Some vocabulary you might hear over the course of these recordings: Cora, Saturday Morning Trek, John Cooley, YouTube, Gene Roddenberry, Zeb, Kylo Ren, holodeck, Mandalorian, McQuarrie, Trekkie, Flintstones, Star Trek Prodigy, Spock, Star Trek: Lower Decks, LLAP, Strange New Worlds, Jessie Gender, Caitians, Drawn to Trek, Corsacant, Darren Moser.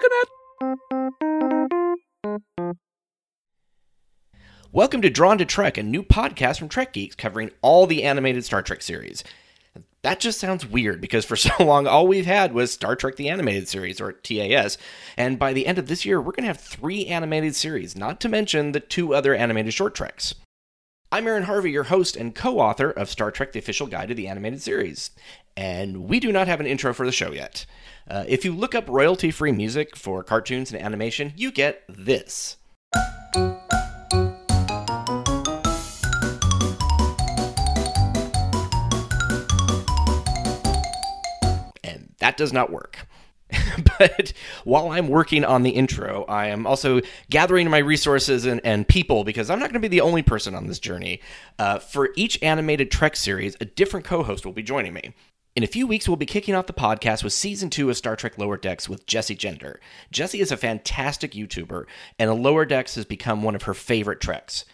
looking at. Welcome to Drawn to Trek, a new podcast from Trek Geeks covering all the animated Star Trek series. That just sounds weird, because for so long, all we've had was Star Trek: The Animated Series, or TAS, and by the end of this year, we're going to have 3 animated series, not to mention the 2 other animated short treks. I'm Aaron Harvey, your host and co-author of Star Trek: The Official Guide to the Animated Series, and we do not have an intro for the show yet. If you look up royalty-free music for cartoons and animation, you get this. That does not work. But while I'm working on the intro, I am also gathering my resources and people, because I'm not going to be the only person on this journey. For each animated Trek series, a different co-host will be joining me. In a few weeks, we'll be kicking off the podcast with Season 2 of Star Trek Lower Decks with Jessie Gender. Jessie is a fantastic YouTuber, and Lower Decks has become one of her favorite Treks.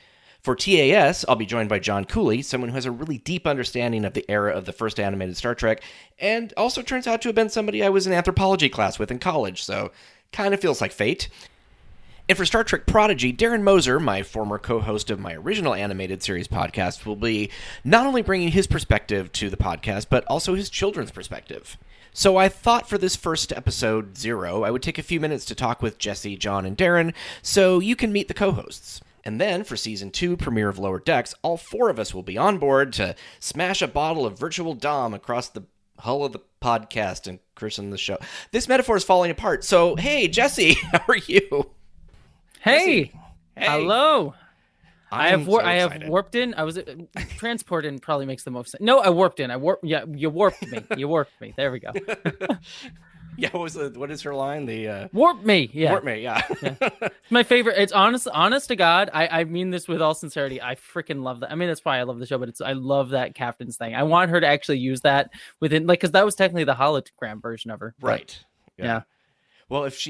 For TAS, I'll be joined by John Cooley, someone who has a really deep understanding of the era of the first animated Star Trek, and also turns out to have been somebody I was in anthropology class with in college, so kind of feels like fate. And for Star Trek Prodigy, Darren Moser, my former co-host of my original animated series podcast, will be not only bringing his perspective to the podcast, but also his children's perspective. So I thought for this first episode 0, I would take a few minutes to talk with Jessie, John, and Darren, so you can meet the co-hosts. And then, for Season 2 premiere of Lower Decks, all 4 of us will be on board to smash a bottle of virtual Dom across the hull of the podcast and curse on the show. This metaphor is falling apart. So, hey, Jessie, how are you? Hey. Hey. Hello. I have warped in. I was transport in probably makes the most sense. No, I warped in. Yeah, you warped me. You warped me. There we go. Yeah, what is her line? The warp me, yeah. Warp me, yeah. Yeah. My favorite. It's honest to God. I mean this with all sincerity. I freaking love that. I mean, that's why I love the show. But I love that captain's thing. I want her to actually use that within, like, because that was technically the hologram version of her, right? But, yeah. Well, if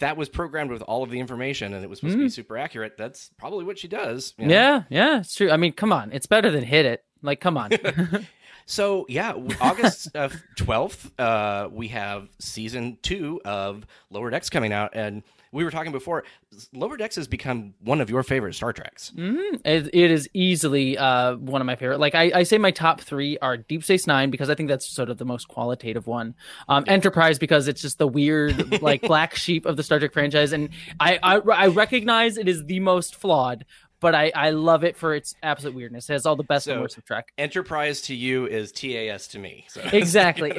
that was programmed with all of the information and it was supposed to be super accurate, that's probably what she does. You know? Yeah, it's true. I mean, come on, it's better than hit it. Like, come on. So, yeah, August 12th, we have Season 2 of Lower Decks coming out. And we were talking before, Lower Decks has become one of your favorite Star Treks. Mm-hmm. It is easily one of my favorite. Like, I say my top 3 are Deep Space Nine, because I think that's sort of the most qualitative one. Enterprise, because it's just the weird, like, black sheep of the Star Trek franchise. And I recognize it is the most flawed, but I love it for its absolute weirdness. It has all the best and worst of Trek. Enterprise to you is TAS to me. So. Exactly.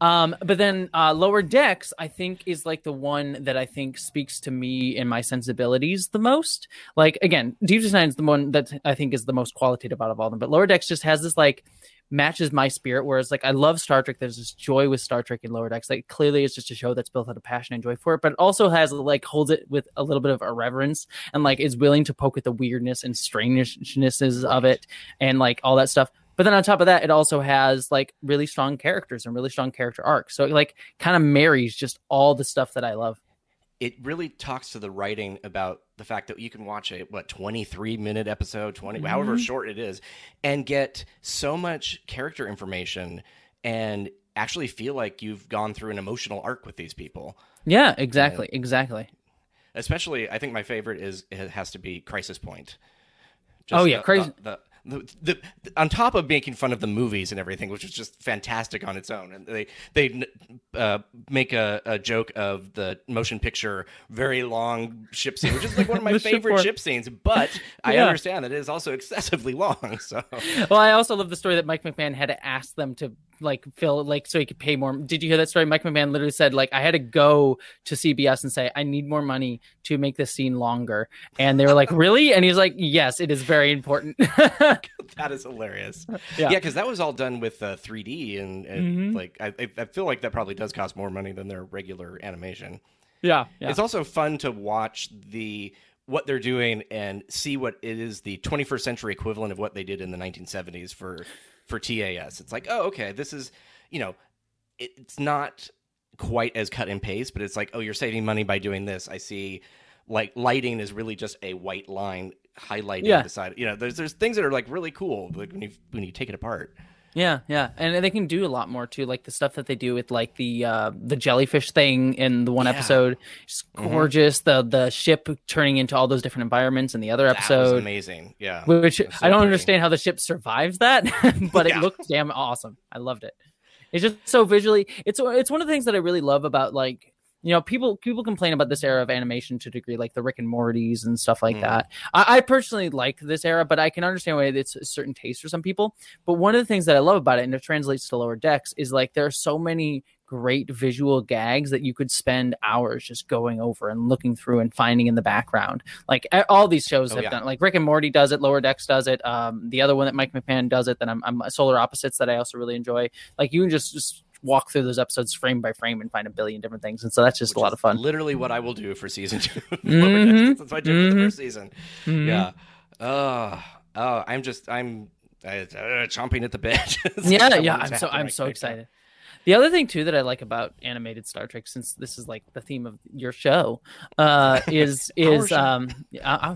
But then Lower Decks, I think, is like the one that I think speaks to me and my sensibilities the most. Like, again, Deep Space Nine is the one that I think is the most qualitative out of all of them. But Lower Decks just has this, like, matches my spirit, whereas, like, I love Star Trek. There's this joy with Star Trek in Lower Decks. Like, clearly it's just a show that's built out of passion and joy for it, but it also has, like, holds it with a little bit of irreverence and, like, is willing to poke at the weirdness and strangenesses of it and, like, all that stuff. But then on top of that, it also has, like, really strong characters and really strong character arcs. So it, like, kind of marries just all the stuff that I love. It really talks to the writing about the fact that you can watch a 23-minute episode, however short it is, and get so much character information and actually feel like you've gone through an emotional arc with these people. Yeah, exactly. Especially, I think my favorite has to be Crisis Point. The on top of making fun of the movies and everything, which was just fantastic on its own, and they make a joke of the motion picture very long ship scene, which is like one of my favorite ship scenes. But I understand that it is also excessively long. So, well, I also love the story that Mike McMahon had to ask them to, like, fill, like, so he could pay more. Did you hear that story? Mike McMahon literally said, like, I had to go to CBS and say, I need more money to make this scene longer, and they were like, really? And he's like, yes, it is very important. That is hilarious. Yeah, because that was all done with 3D, and like I feel like that probably does cost more money than their regular animation. Yeah. It's also fun to watch what they're doing and see what it is the 21st century equivalent of what they did in the 1970s for TAS. It's like, oh, okay, this is, you know, it's not quite as cut and paste, but it's like, oh, you're saving money by doing this. I see, like, lighting is really just a white line highlighting the side. You know, there's things that are, like, really cool, like, when you take it apart. Yeah, yeah, and they can do a lot more too, like the stuff that they do with like the jellyfish thing in the one episode. It's gorgeous. Mm-hmm. The ship turning into all those different environments in the other episode. That was amazing. Yeah, which so I don't understand how the ship survives that, but it looked damn awesome. I loved it. It's just so visually. It's one of the things that I really love about, like, you know, people complain about this era of animation to a degree, like the Rick and Mortys and stuff like that. I personally like this era, but I can understand why it's a certain taste for some people. But one of the things that I love about it, and it translates to Lower Decks, is like there are so many great visual gags that you could spend hours just going over and looking through and finding in the background. Like all these shows have done, like Rick and Morty does it, Lower Decks does it. The other one that Mike McMahon does it, that I'm Solar Opposites, that I also really enjoy. Like you can just walk through those episodes frame by frame and find a billion different things, and so that's just a lot of fun. Literally, what I will do for season 2. That's what I did for the first season. I'm chomping at the bit. I'm so excited. The other thing too that I like about animated Star Trek, since this is like the theme of your show, is our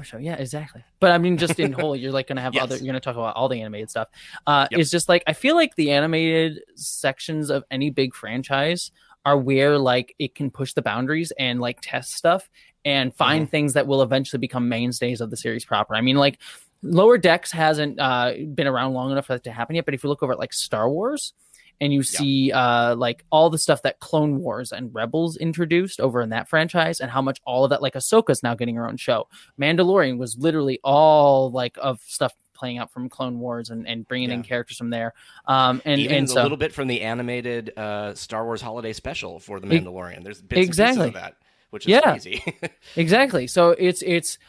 show, yeah, exactly. But I mean, just in whole, you're like going to have other, you're going to talk about all the animated stuff. Is just like, I feel like the animated sections of any big franchise are where like it can push the boundaries and like test stuff and find things that will eventually become mainstays of the series proper. I mean, like Lower Decks hasn't been around long enough for that to happen yet, but if you look over at like Star Wars, and you see like all the stuff that Clone Wars and Rebels introduced over in that franchise, and how much all of that, like Ahsoka's now getting her own show. Mandalorian was literally all like of stuff playing out from Clone Wars and bringing in characters from there. And a little bit from the animated Star Wars holiday special for the Mandalorian. There's bits and pieces of that, which is crazy. Exactly. So it's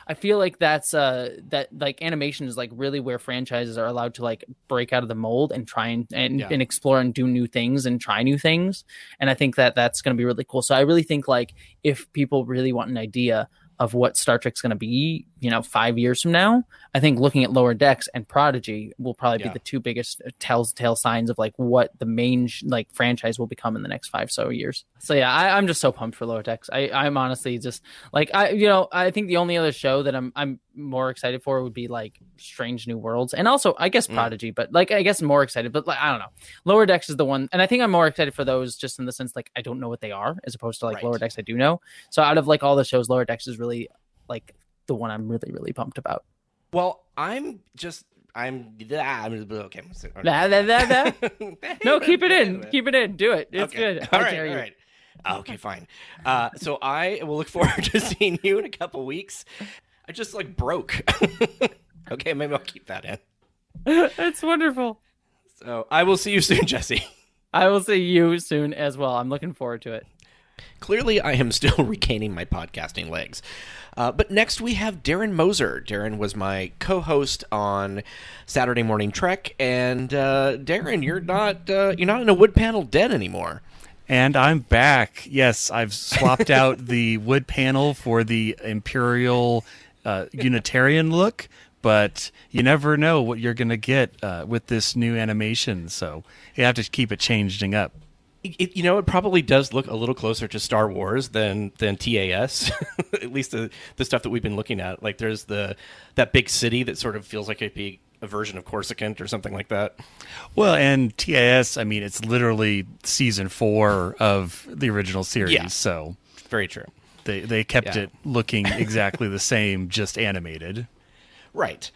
I feel like that's that like animation is like really where franchises are allowed to like break out of the mold and try and explore and do new things and try new things. And I think that that's going to be really cool. So I really think like if people really want an idea of what Star Trek's going to be, you know, 5 years from now, I think looking at Lower Decks and Prodigy will probably be the two biggest telltale signs of like what the main like franchise will become in the next 5 years. So yeah, I'm just so pumped for Lower Decks. I'm honestly just like, I think the only other show that I'm more excited for would be like Strange New Worlds, and also I guess Prodigy, but like I guess more excited. But like I don't know, Lower Decks is the one, and I think I'm more excited for those just in the sense like I don't know what they are, as opposed to like Lower Decks I do know. So out of like all the shows, Lower Decks is really like the one I'm really, really pumped about. Well, okay. No, keep it in. Keep it in. Do it. It's good. All right. Okay, fine. So I will look forward to seeing you in a couple weeks. I just like broke. Okay, maybe I'll keep that in. That's wonderful. So I will see you soon, Jessie. I will see you soon as well. I'm looking forward to it. Clearly, I am still regaining my podcasting legs. But next we have Darren Moser. Darren was my co-host on Saturday Morning Trek, and Darren, you're not in a wood panel den anymore. And I'm back. Yes, I've swapped out the wood panel for the Imperial Unitarian look, but you never know what you're going to get with this new animation, so you have to keep it changing up. It probably does look a little closer to Star Wars than TAS, at least the stuff that we've been looking at. Like there's that big city that sort of feels like it'd be a version of Corsacant or something like that. Well, and TAS, I mean, it's literally season 4 of the original series, so very true. They kept it looking exactly the same, just animated. Right.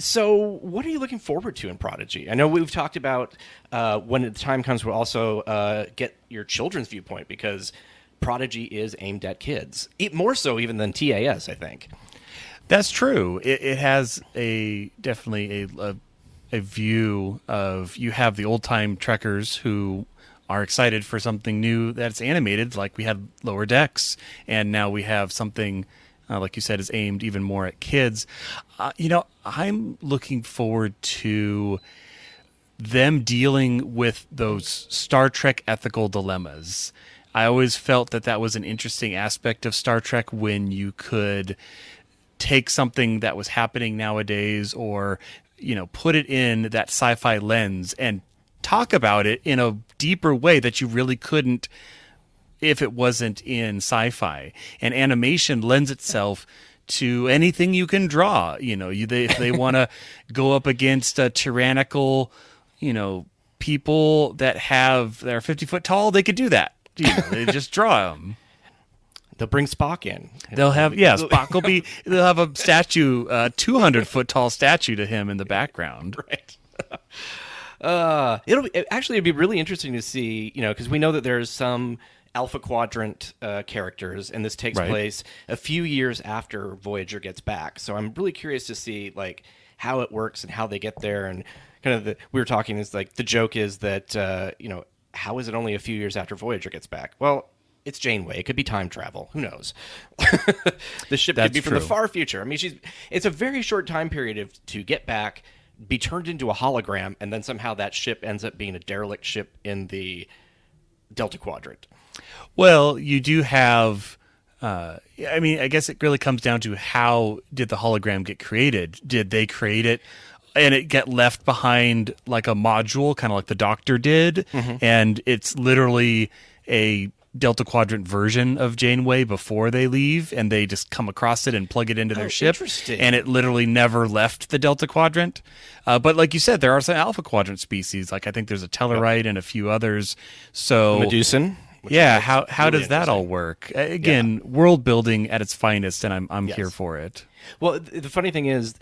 So what are you looking forward to in Prodigy? I know we've talked about when the time comes, we'll also get your children's viewpoint, because Prodigy is aimed at kids, more so even than TAS, I think. That's true. It has definitely a view of, you have the old-time Trekkers who are excited for something new that's animated, like we had Lower Decks, and now we have something... like you said, is aimed even more at kids. I'm looking forward to them dealing with those Star Trek ethical dilemmas. I always felt that was an interesting aspect of Star Trek, when you could take something that was happening nowadays, or, you know, put it in that sci-fi lens and talk about it in a deeper way that you really couldn't if it wasn't in sci-fi. And animation lends itself to anything you can draw. You know, if they want to go up against a tyrannical you know, people that have that are 50 foot tall, they could do that. You know, they just draw them. They'll bring Spock in. They'll have Spock will be. They'll have a statue, 200 foot tall statue to him in the background. Right. It'd be really interesting to see. You know, because we know that there's some Alpha Quadrant characters, and this takes place a few years after Voyager gets back. So I'm really curious to see like how it works and how they get there and. Kind of we were talking is like the joke is that how is it only a few years after Voyager gets back? Well, it's Janeway. It could be time travel. Who knows? The ship could be from the far future. I mean, it's a very short time period to get back, be turned into a hologram, and then somehow that ship ends up being a derelict ship in the Delta Quadrant. Well, you do have. I mean, I guess it really comes down to how did the hologram get created? Did they create it? And it get left behind like a module, kind of like the Doctor did. Mm-hmm. And it's literally a Delta Quadrant version of Janeway before they leave. And they just come across it and plug it into their ship. And it literally never left the Delta Quadrant. But like you said, there are some Alpha Quadrant species. Like I think there's a Tellarite and a few others. So Medusan. Yeah. How really does that all work? Again, world building at its finest. And I'm here for it. Well, the funny thing is,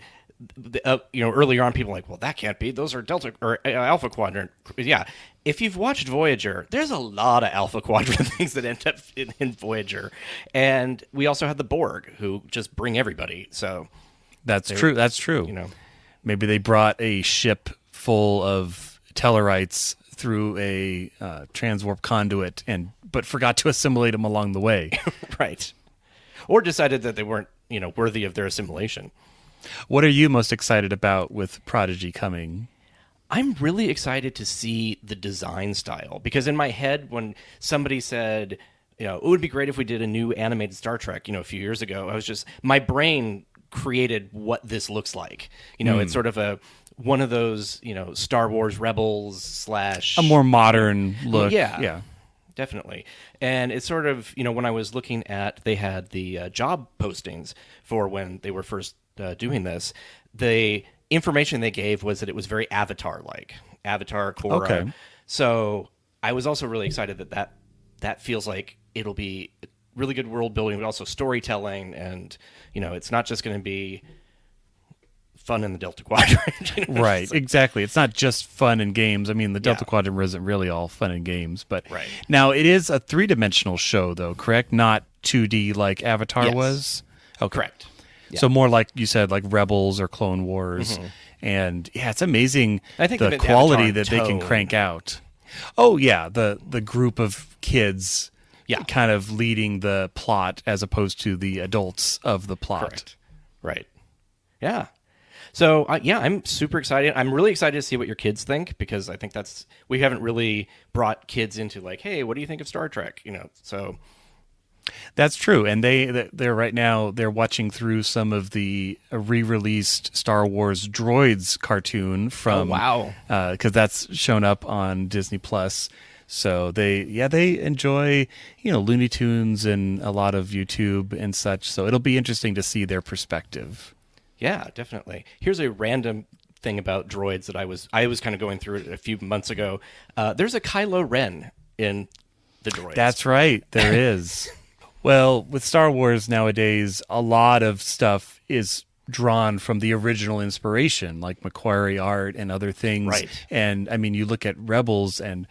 earlier on, people were like, well, that can't be. Those are Delta or Alpha Quadrant. Yeah. If you've watched Voyager, there's a lot of Alpha Quadrant things that end up in Voyager. And we also had the Borg, who just bring everybody. So That's true. You know, maybe they brought a ship full of Tellarites through a transwarp conduit, but forgot to assimilate them along the way. Right. Or decided that they weren't, worthy of their assimilation. What are you most excited about with Prodigy coming? I'm really excited to see the design style, because in my head, when somebody said, it would be great if we did a new animated Star Trek, a few years ago, I was just, my brain created what this looks like. It's sort of one of those, Star Wars Rebels / a more modern look. Yeah. Definitely. And it's sort of, when I was looking at, they had the job postings for when they were first doing this, the information they gave was that it was very Avatar-like. Avatar, Cora. Okay. So I was also really excited that feels like it'll be really good world building, but also storytelling. And, it's not just going to be fun in the Delta Quadrant. Right, exactly. It's not just fun and games. I mean, the Delta Quadrant isn't really all fun and games. But now it is a three-dimensional show, though, correct? Not 2D like Avatar was? Oh, okay. Correct. Yeah. So more like you said, like Rebels or Clone Wars. Mm-hmm. And it's amazing the quality that they can crank out. Oh, yeah. The group of kids kind of leading the plot as opposed to the adults of the plot. Correct. Right. Yeah. So, I'm super excited. I'm really excited to see what your kids think, because I think we haven't really brought kids into like, hey, what do you think of Star Trek? So... That's true, and they're right now they're watching through some of the re-released Star Wars Droids cartoon from because that's shown up on Disney Plus. So they enjoy Looney Tunes and a lot of YouTube and such. So it'll be interesting to see their perspective. Yeah, definitely. Here's a random thing about droids that I was kind of going through it a few months ago. There's a Kylo Ren in the Droids. That's right, there is. Well, with Star Wars nowadays, a lot of stuff is drawn from the original inspiration, like McQuarrie art and other things. Right. And, I mean, you look at Rebels, and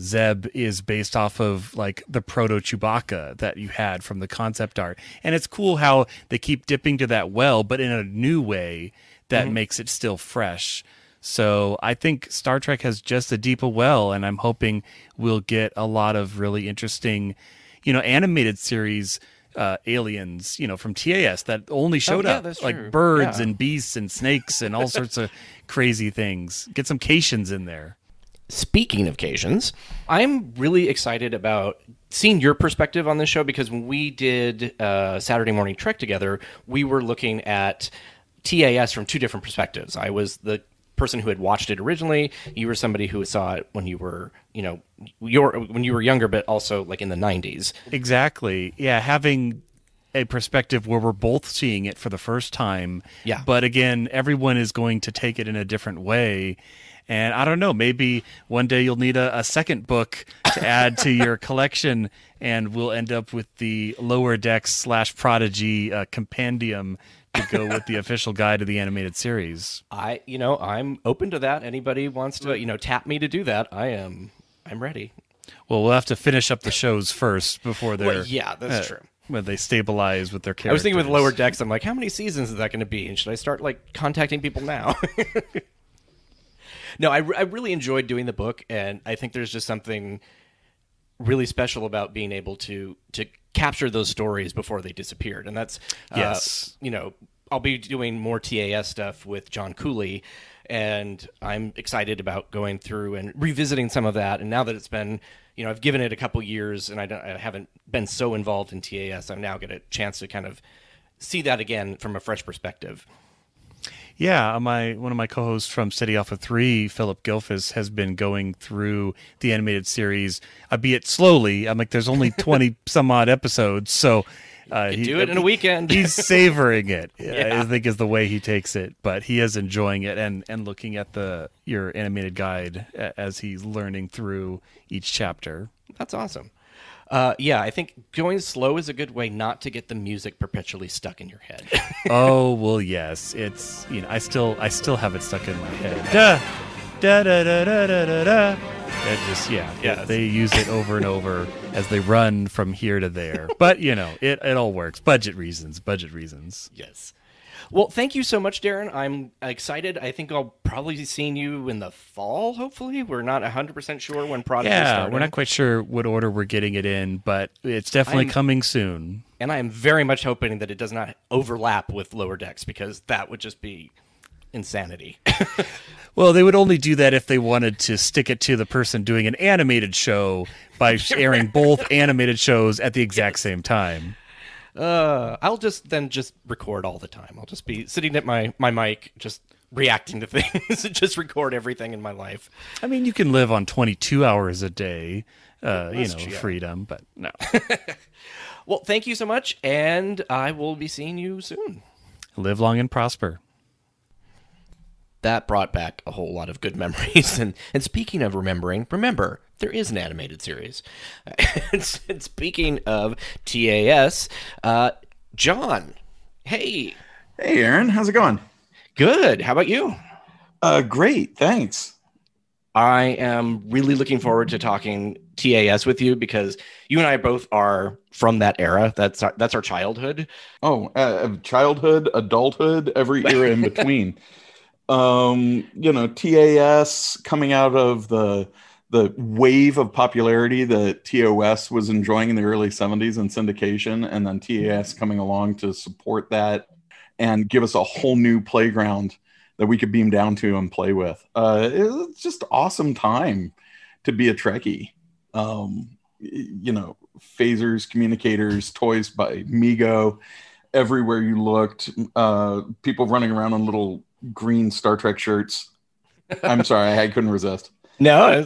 Zeb is based off of, like, the proto-Chewbacca that you had from the concept art. And it's cool how they keep dipping to that well, but in a new way that makes it still fresh. So I think Star Trek has just a deeper well, and I'm hoping we'll get a lot of really interesting... animated series aliens, from TAS that only showed up like true. Birds and beasts and snakes and all sorts of crazy things. Get some Caitians in there. Speaking of Caitians, I'm really excited about seeing your perspective on this show, because when we did Saturday Morning Trek together, we were looking at TAS from two different perspectives. I was the person who had watched it originally, you were somebody who saw it when you were when you were younger, but also like in the 90s. Exactly. Yeah, having a perspective where we're both seeing it for the first time. Yeah. But again, everyone is going to take it in a different way. And I don't know, maybe one day you'll need a second book to add to your collection, and we'll end up with the Lower Decks / Prodigy compendium to go with the official guide to the animated series. I'm open to that. Anybody wants to, tap me to do that. I'm ready. Well, we'll have to finish up the shows first before they're... Well, yeah, that's true. When they stabilize with their characters. I was thinking with Lower Decks, I'm like, how many seasons is that going to be? And should I start contacting people now? No, I really enjoyed doing the book, and I think there's just something really special about being able to capture those stories before they disappeared. And that's, yes, I'll be doing more TAS stuff with John Cooley, and I'm excited about going through and revisiting some of that. And now that it's been, I've given it a couple years, and I haven't been so involved in TAS, I'm now get a chance to kind of see that again from a fresh perspective. Yeah, one of my co-hosts from City Alpha 3, Philip Gilfus, has been going through the animated series, albeit slowly. I'm like, there's only 20 some odd episodes, so do it in a weekend. He's savoring it, I think, is the way he takes it. But he is enjoying it and looking at your animated guide as he's learning through each chapter. That's awesome. I think going slow is a good way not to get the music perpetually stuck in your head. Oh well, yes, it's I still have it stuck in my head. Da da da da da da da. That just they use it over and over as they run from here to there. But it all works. Budget reasons. Yes. Well, thank you so much, Darren. I'm excited. I think I'll probably be seeing you in the fall, hopefully. We're not 100% sure when Prodigy is starting. Yeah, we're not quite sure what order we're getting it in, but it's definitely coming soon. And I am very much hoping that it does not overlap with Lower Decks, because that would just be insanity. Well, they would only do that if they wanted to stick it to the person doing an animated show by airing both animated shows at the exact same time. I'll just record all the time. I'll just be sitting at my mic, just reacting to things, and just record everything in my life. I mean, you can live on 22 hours a day, freedom, but no. Well, thank you so much, and I will be seeing you soon. Live long and prosper. That brought back a whole lot of good memories. And speaking of remembering, remember, there is an animated series. And speaking of TAS, John, hey. Hey, Aaron. How's it going? Good. How about you? Great. Thanks. I am really looking forward to talking TAS with you, because you and I both are from that era. That's our childhood. Oh, childhood, adulthood, every era in between. TAS coming out of the wave of popularity that TOS was enjoying in the early 70s in syndication, and then TAS coming along to support that and give us a whole new playground that we could beam down to and play with. It's just awesome time to be a Trekkie. Phasers, communicators, toys by Mego, everywhere you looked, people running around on little green Star Trek shirts. I'm sorry, I couldn't resist. No,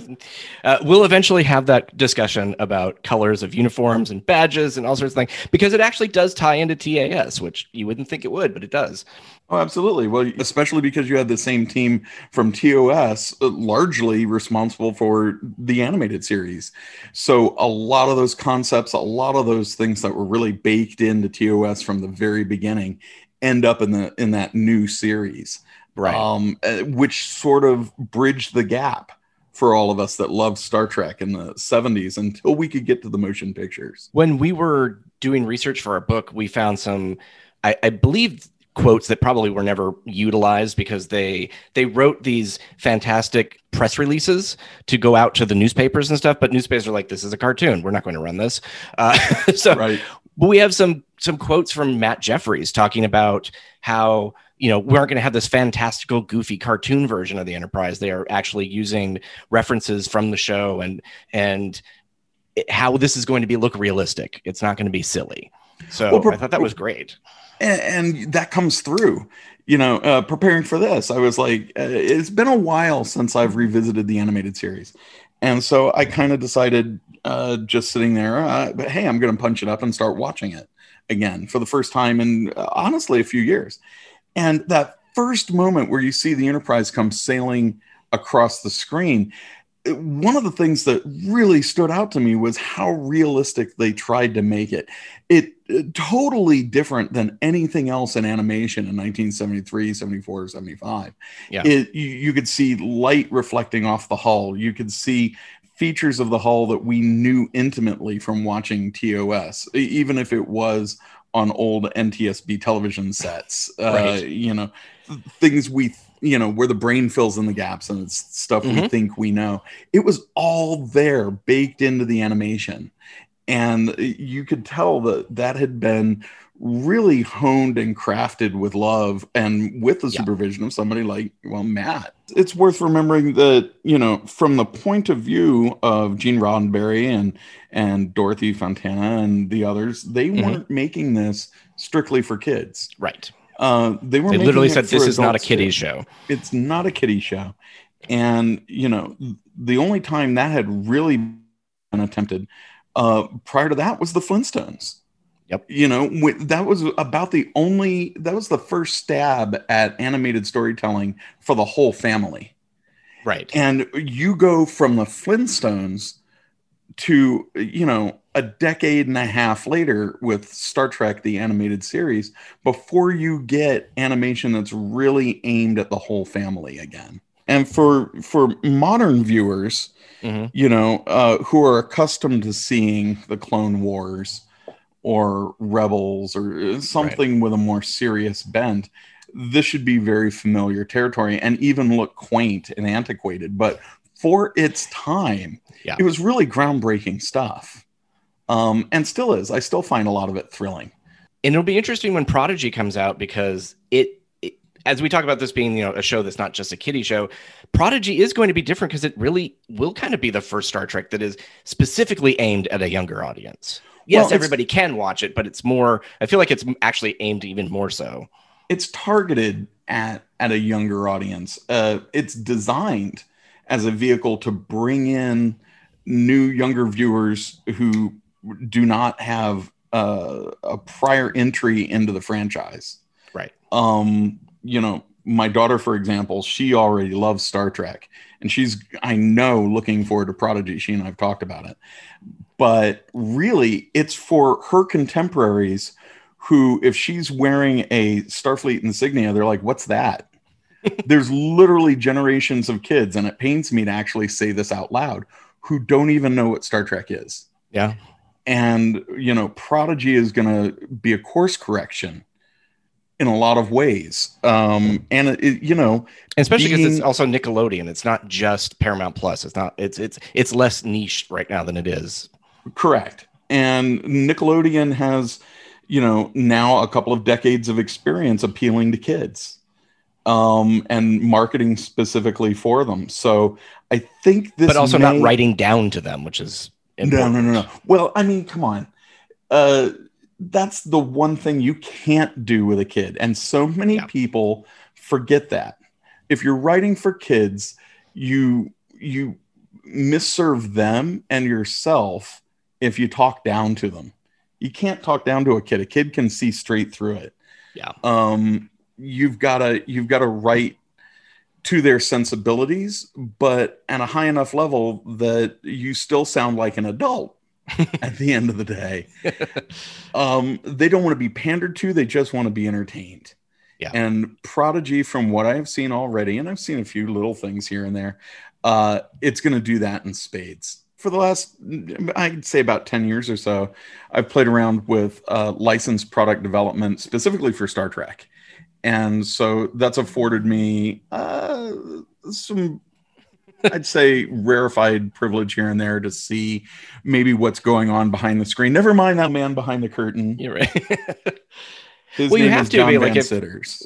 we'll eventually have that discussion about colors of uniforms and badges and all sorts of things, because it actually does tie into TAS, which you wouldn't think it would, but it does. Oh, absolutely. Well, especially because you had the same team from TOS largely responsible for the animated series. So a lot of those concepts, a lot of those things that were really baked into TOS from the very beginning end up in that new series, right? Which sort of bridged the gap for all of us that loved Star Trek in the 70s until we could get to the motion pictures. When we were doing research for our book, we found some, I believe, quotes that probably were never utilized, because they wrote these fantastic press releases to go out to the newspapers and stuff, but newspapers are like, this is a cartoon, we're not going to run this. So right. But we have some quotes from Matt Jeffries talking about how, we aren't going to have this fantastical, goofy cartoon version of the Enterprise. They are actually using references from the show and how this is going to look realistic. It's not going to be silly. So I thought that was great. And that comes through, preparing for this. I was like, it's been a while since I've revisited the animated series. And so I kind of decided, just sitting there, but hey, I'm going to punch it up and start watching it. again for the first time in honestly a few years. And that first moment where you see the Enterprise come sailing across the screen, one of the things that really stood out to me was how realistic they tried to make it. It totally different than anything else in animation in 1973, 74, 75. Yeah. You could see light reflecting off the hull. You could see features of the hull that we knew intimately from watching TOS, even if it was on old NTSB television sets, right. You know, things where the brain fills in the gaps and it's stuff we think we know. It was all there baked into the animation. And you could tell that had been really honed and crafted with love and with the supervision of somebody like, Matt. It's worth remembering that, from the point of view of Gene Roddenberry and Dorothy Fontana and the others, they weren't making this strictly for kids. Right. They literally said this is not a kiddie show. It's not a kiddie show. And, the only time that had really been attempted prior to that was the Flintstones. Yep. That was about that was the first stab at animated storytelling for the whole family. Right. And you go from the Flintstones to, a decade and a half later with Star Trek, the animated series, before you get animation that's really aimed at the whole family again. And for modern viewers, who are accustomed to seeing the Clone Wars or Rebels or something with a more serious bent, this should be very familiar territory and even look quaint and antiquated. But for its time, it was really groundbreaking stuff. And still is. I still find a lot of it thrilling. And it'll be interesting when Prodigy comes out, because it as we talk about this being, a show that's not just a kiddie show, Prodigy is going to be different because it really will kind of be the first Star Trek that is specifically aimed at a younger audience. Yes, everybody can watch it, but it's more, I feel like it's actually aimed even more so. It's targeted at a younger audience. It's designed as a vehicle to bring in new, younger viewers who do not have a prior entry into the franchise. Right. My daughter, for example, she already loves Star Trek, and she's, I know, looking forward to Prodigy. She and I have talked about it, but really it's for her contemporaries who, if she's wearing a Starfleet insignia, they're like, what's that? There's literally generations of kids. And it pains me to actually say this out loud, who don't even know what Star Trek is. Yeah. And, Prodigy is going to be a course correction in a lot of ways. And, especially because it's also Nickelodeon. It's not just Paramount Plus. It's not, it's less niche right now than it is. Correct. And Nickelodeon has, now a couple of decades of experience appealing to kids. And marketing specifically for them. So I think this, but also not writing down to them, which is important. No. Well, I mean, come on. That's the one thing you can't do with a kid. And so many people forget that. If you're writing for kids, you misserve them and yourself if you talk down to them. You can't talk down to a kid. A kid can see straight through it. Yeah. You've got to write to their sensibilities, but at a high enough level that you still sound like an adult at the end of the day. They don't want to be pandered to. They just want to be entertained. Yeah. And Prodigy, from what I've seen already, and I've seen a few little things here and there, it's going to do that in spades. For the last, I'd say about 10 years or so, I've played around with licensed product development specifically for Star Trek. And so that's afforded me some, I'd say, rarefied privilege here and there to see maybe what's going on behind the screen. Never mind that man behind the curtain. You're right. His name is John Van Sitters.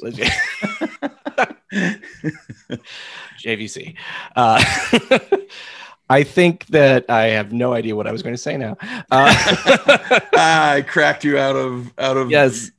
JVC. I think that I have no idea what I was going to say now. I cracked you out of yes.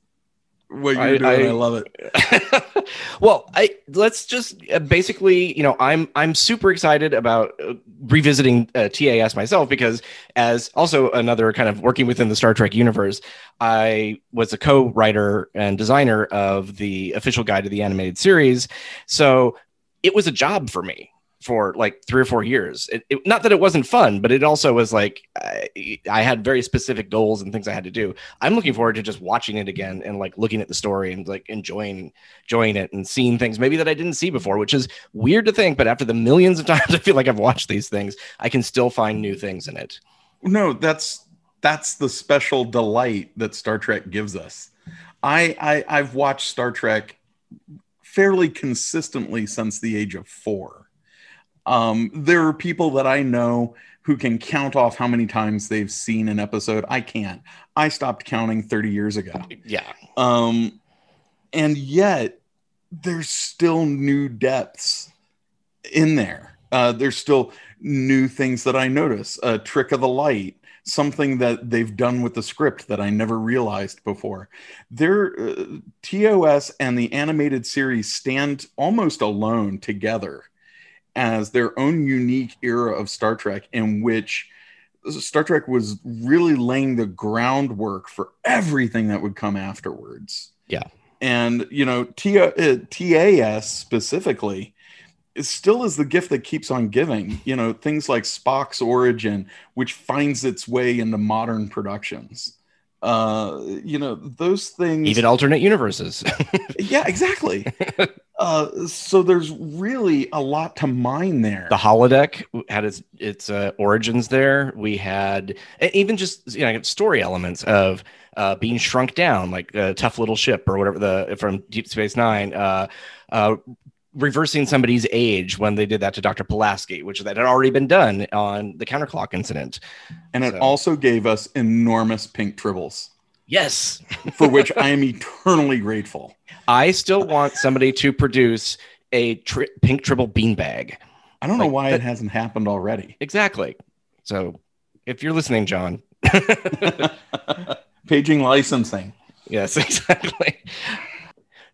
what you're doing. I love it. Well, let's just basically, you know, I'm super excited about revisiting TAS myself, because as also another kind of working within the Star Trek universe, I was a co-writer and designer of the official guide to the animated series. So it was a job for me for like 3 or 4 years. It, not that it wasn't fun, but it also was like, I had very specific goals and things I had to do. I'm looking forward to just watching it again and like looking at the story and like enjoying it and seeing things maybe that I didn't see before, which is weird to think, but after the millions of times I feel like I've watched these things, I can still find new things in it. No, that's the special delight that Star Trek gives us. I've watched Star Trek fairly consistently since the age of 4. There are people that I know who can count off how many times they've seen an episode. I can't. I stopped counting 30 years ago. Yeah. And yet there's still new depths in there. There's still new things that I notice. A trick of the light, something that they've done with the script that I never realized before. Their TOS and the animated series stand almost alone together as their own unique era of Star Trek, in which Star Trek was really laying the groundwork for everything that would come afterwards. Yeah. And, you know, TAS specifically is still the gift that keeps on giving. You know, things like Spock's origin, which finds its way into modern productions. You know, those things, even alternate universes. Yeah, exactly. So there's really a lot to mine there. The holodeck had its origins there. We had even just, you know, story elements of being shrunk down, like Tough Little Ship or whatever, from Deep Space Nine. Reversing somebody's age when they did that to Dr. Pulaski, which that had already been done on the Counterclock incident. And it also gave us enormous pink tribbles. Yes. For which I am eternally grateful. I still want somebody to produce a pink tribble beanbag. I don't know why it hasn't happened already. Exactly. So if you're listening, John. Paging licensing. Yes, exactly.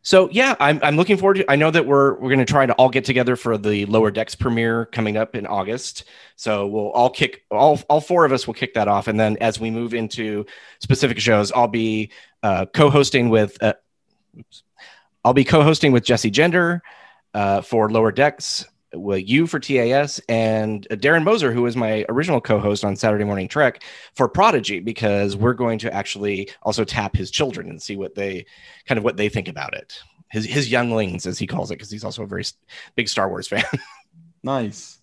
So yeah, I'm looking forward to. I know that we're going to try to all get together for the Lower Decks premiere coming up in August. So we'll all kick all four of us will kick that off, and then as we move into specific shows, I'll be co-hosting with. I'll be co-hosting with Jessie Gender for Lower Decks, with you for TAS, and Darren Moser, who was my original co-host on Saturday Morning Trek, for Prodigy, because we're going to actually also tap his children and see what they think about it. His younglings, as he calls it, because he's also a very big Star Wars fan. Nice.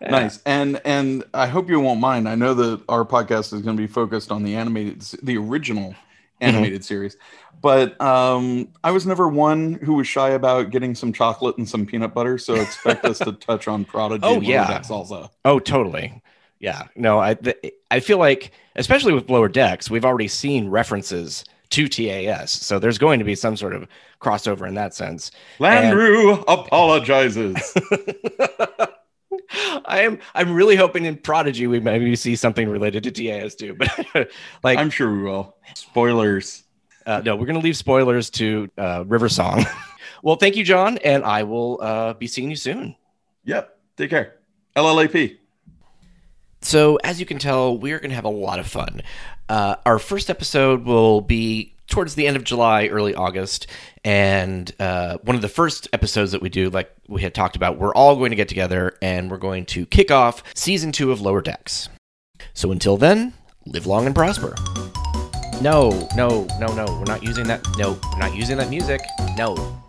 Yeah. Nice. And I hope you won't mind. I know that our podcast is going to be focused on the original animated series, but I was never one who was shy about getting some chocolate and some peanut butter, so expect us to touch on Prodigy. Oh, and yeah. Lower Decks also. Oh, totally. Yeah. No, I feel like, especially with Lower Decks, we've already seen references to TAS, so there's going to be some sort of crossover in that sense. Landru apologizes. I'm really hoping in Prodigy we maybe see something related to TAS too, but like I'm sure we will. Spoilers. No, we're going to leave spoilers to River Song. Well, thank you, John, and I will be seeing you soon. Yep. Take care. LLAP. So as you can tell, we're going to have a lot of fun. Our first episode will be towards the end of July, early August, and one of the first episodes that we do, like we had talked about, we're all going to get together and we're going to kick off Season 2 of Lower Decks. So until then, live long and prosper. No, we're not using that music. No.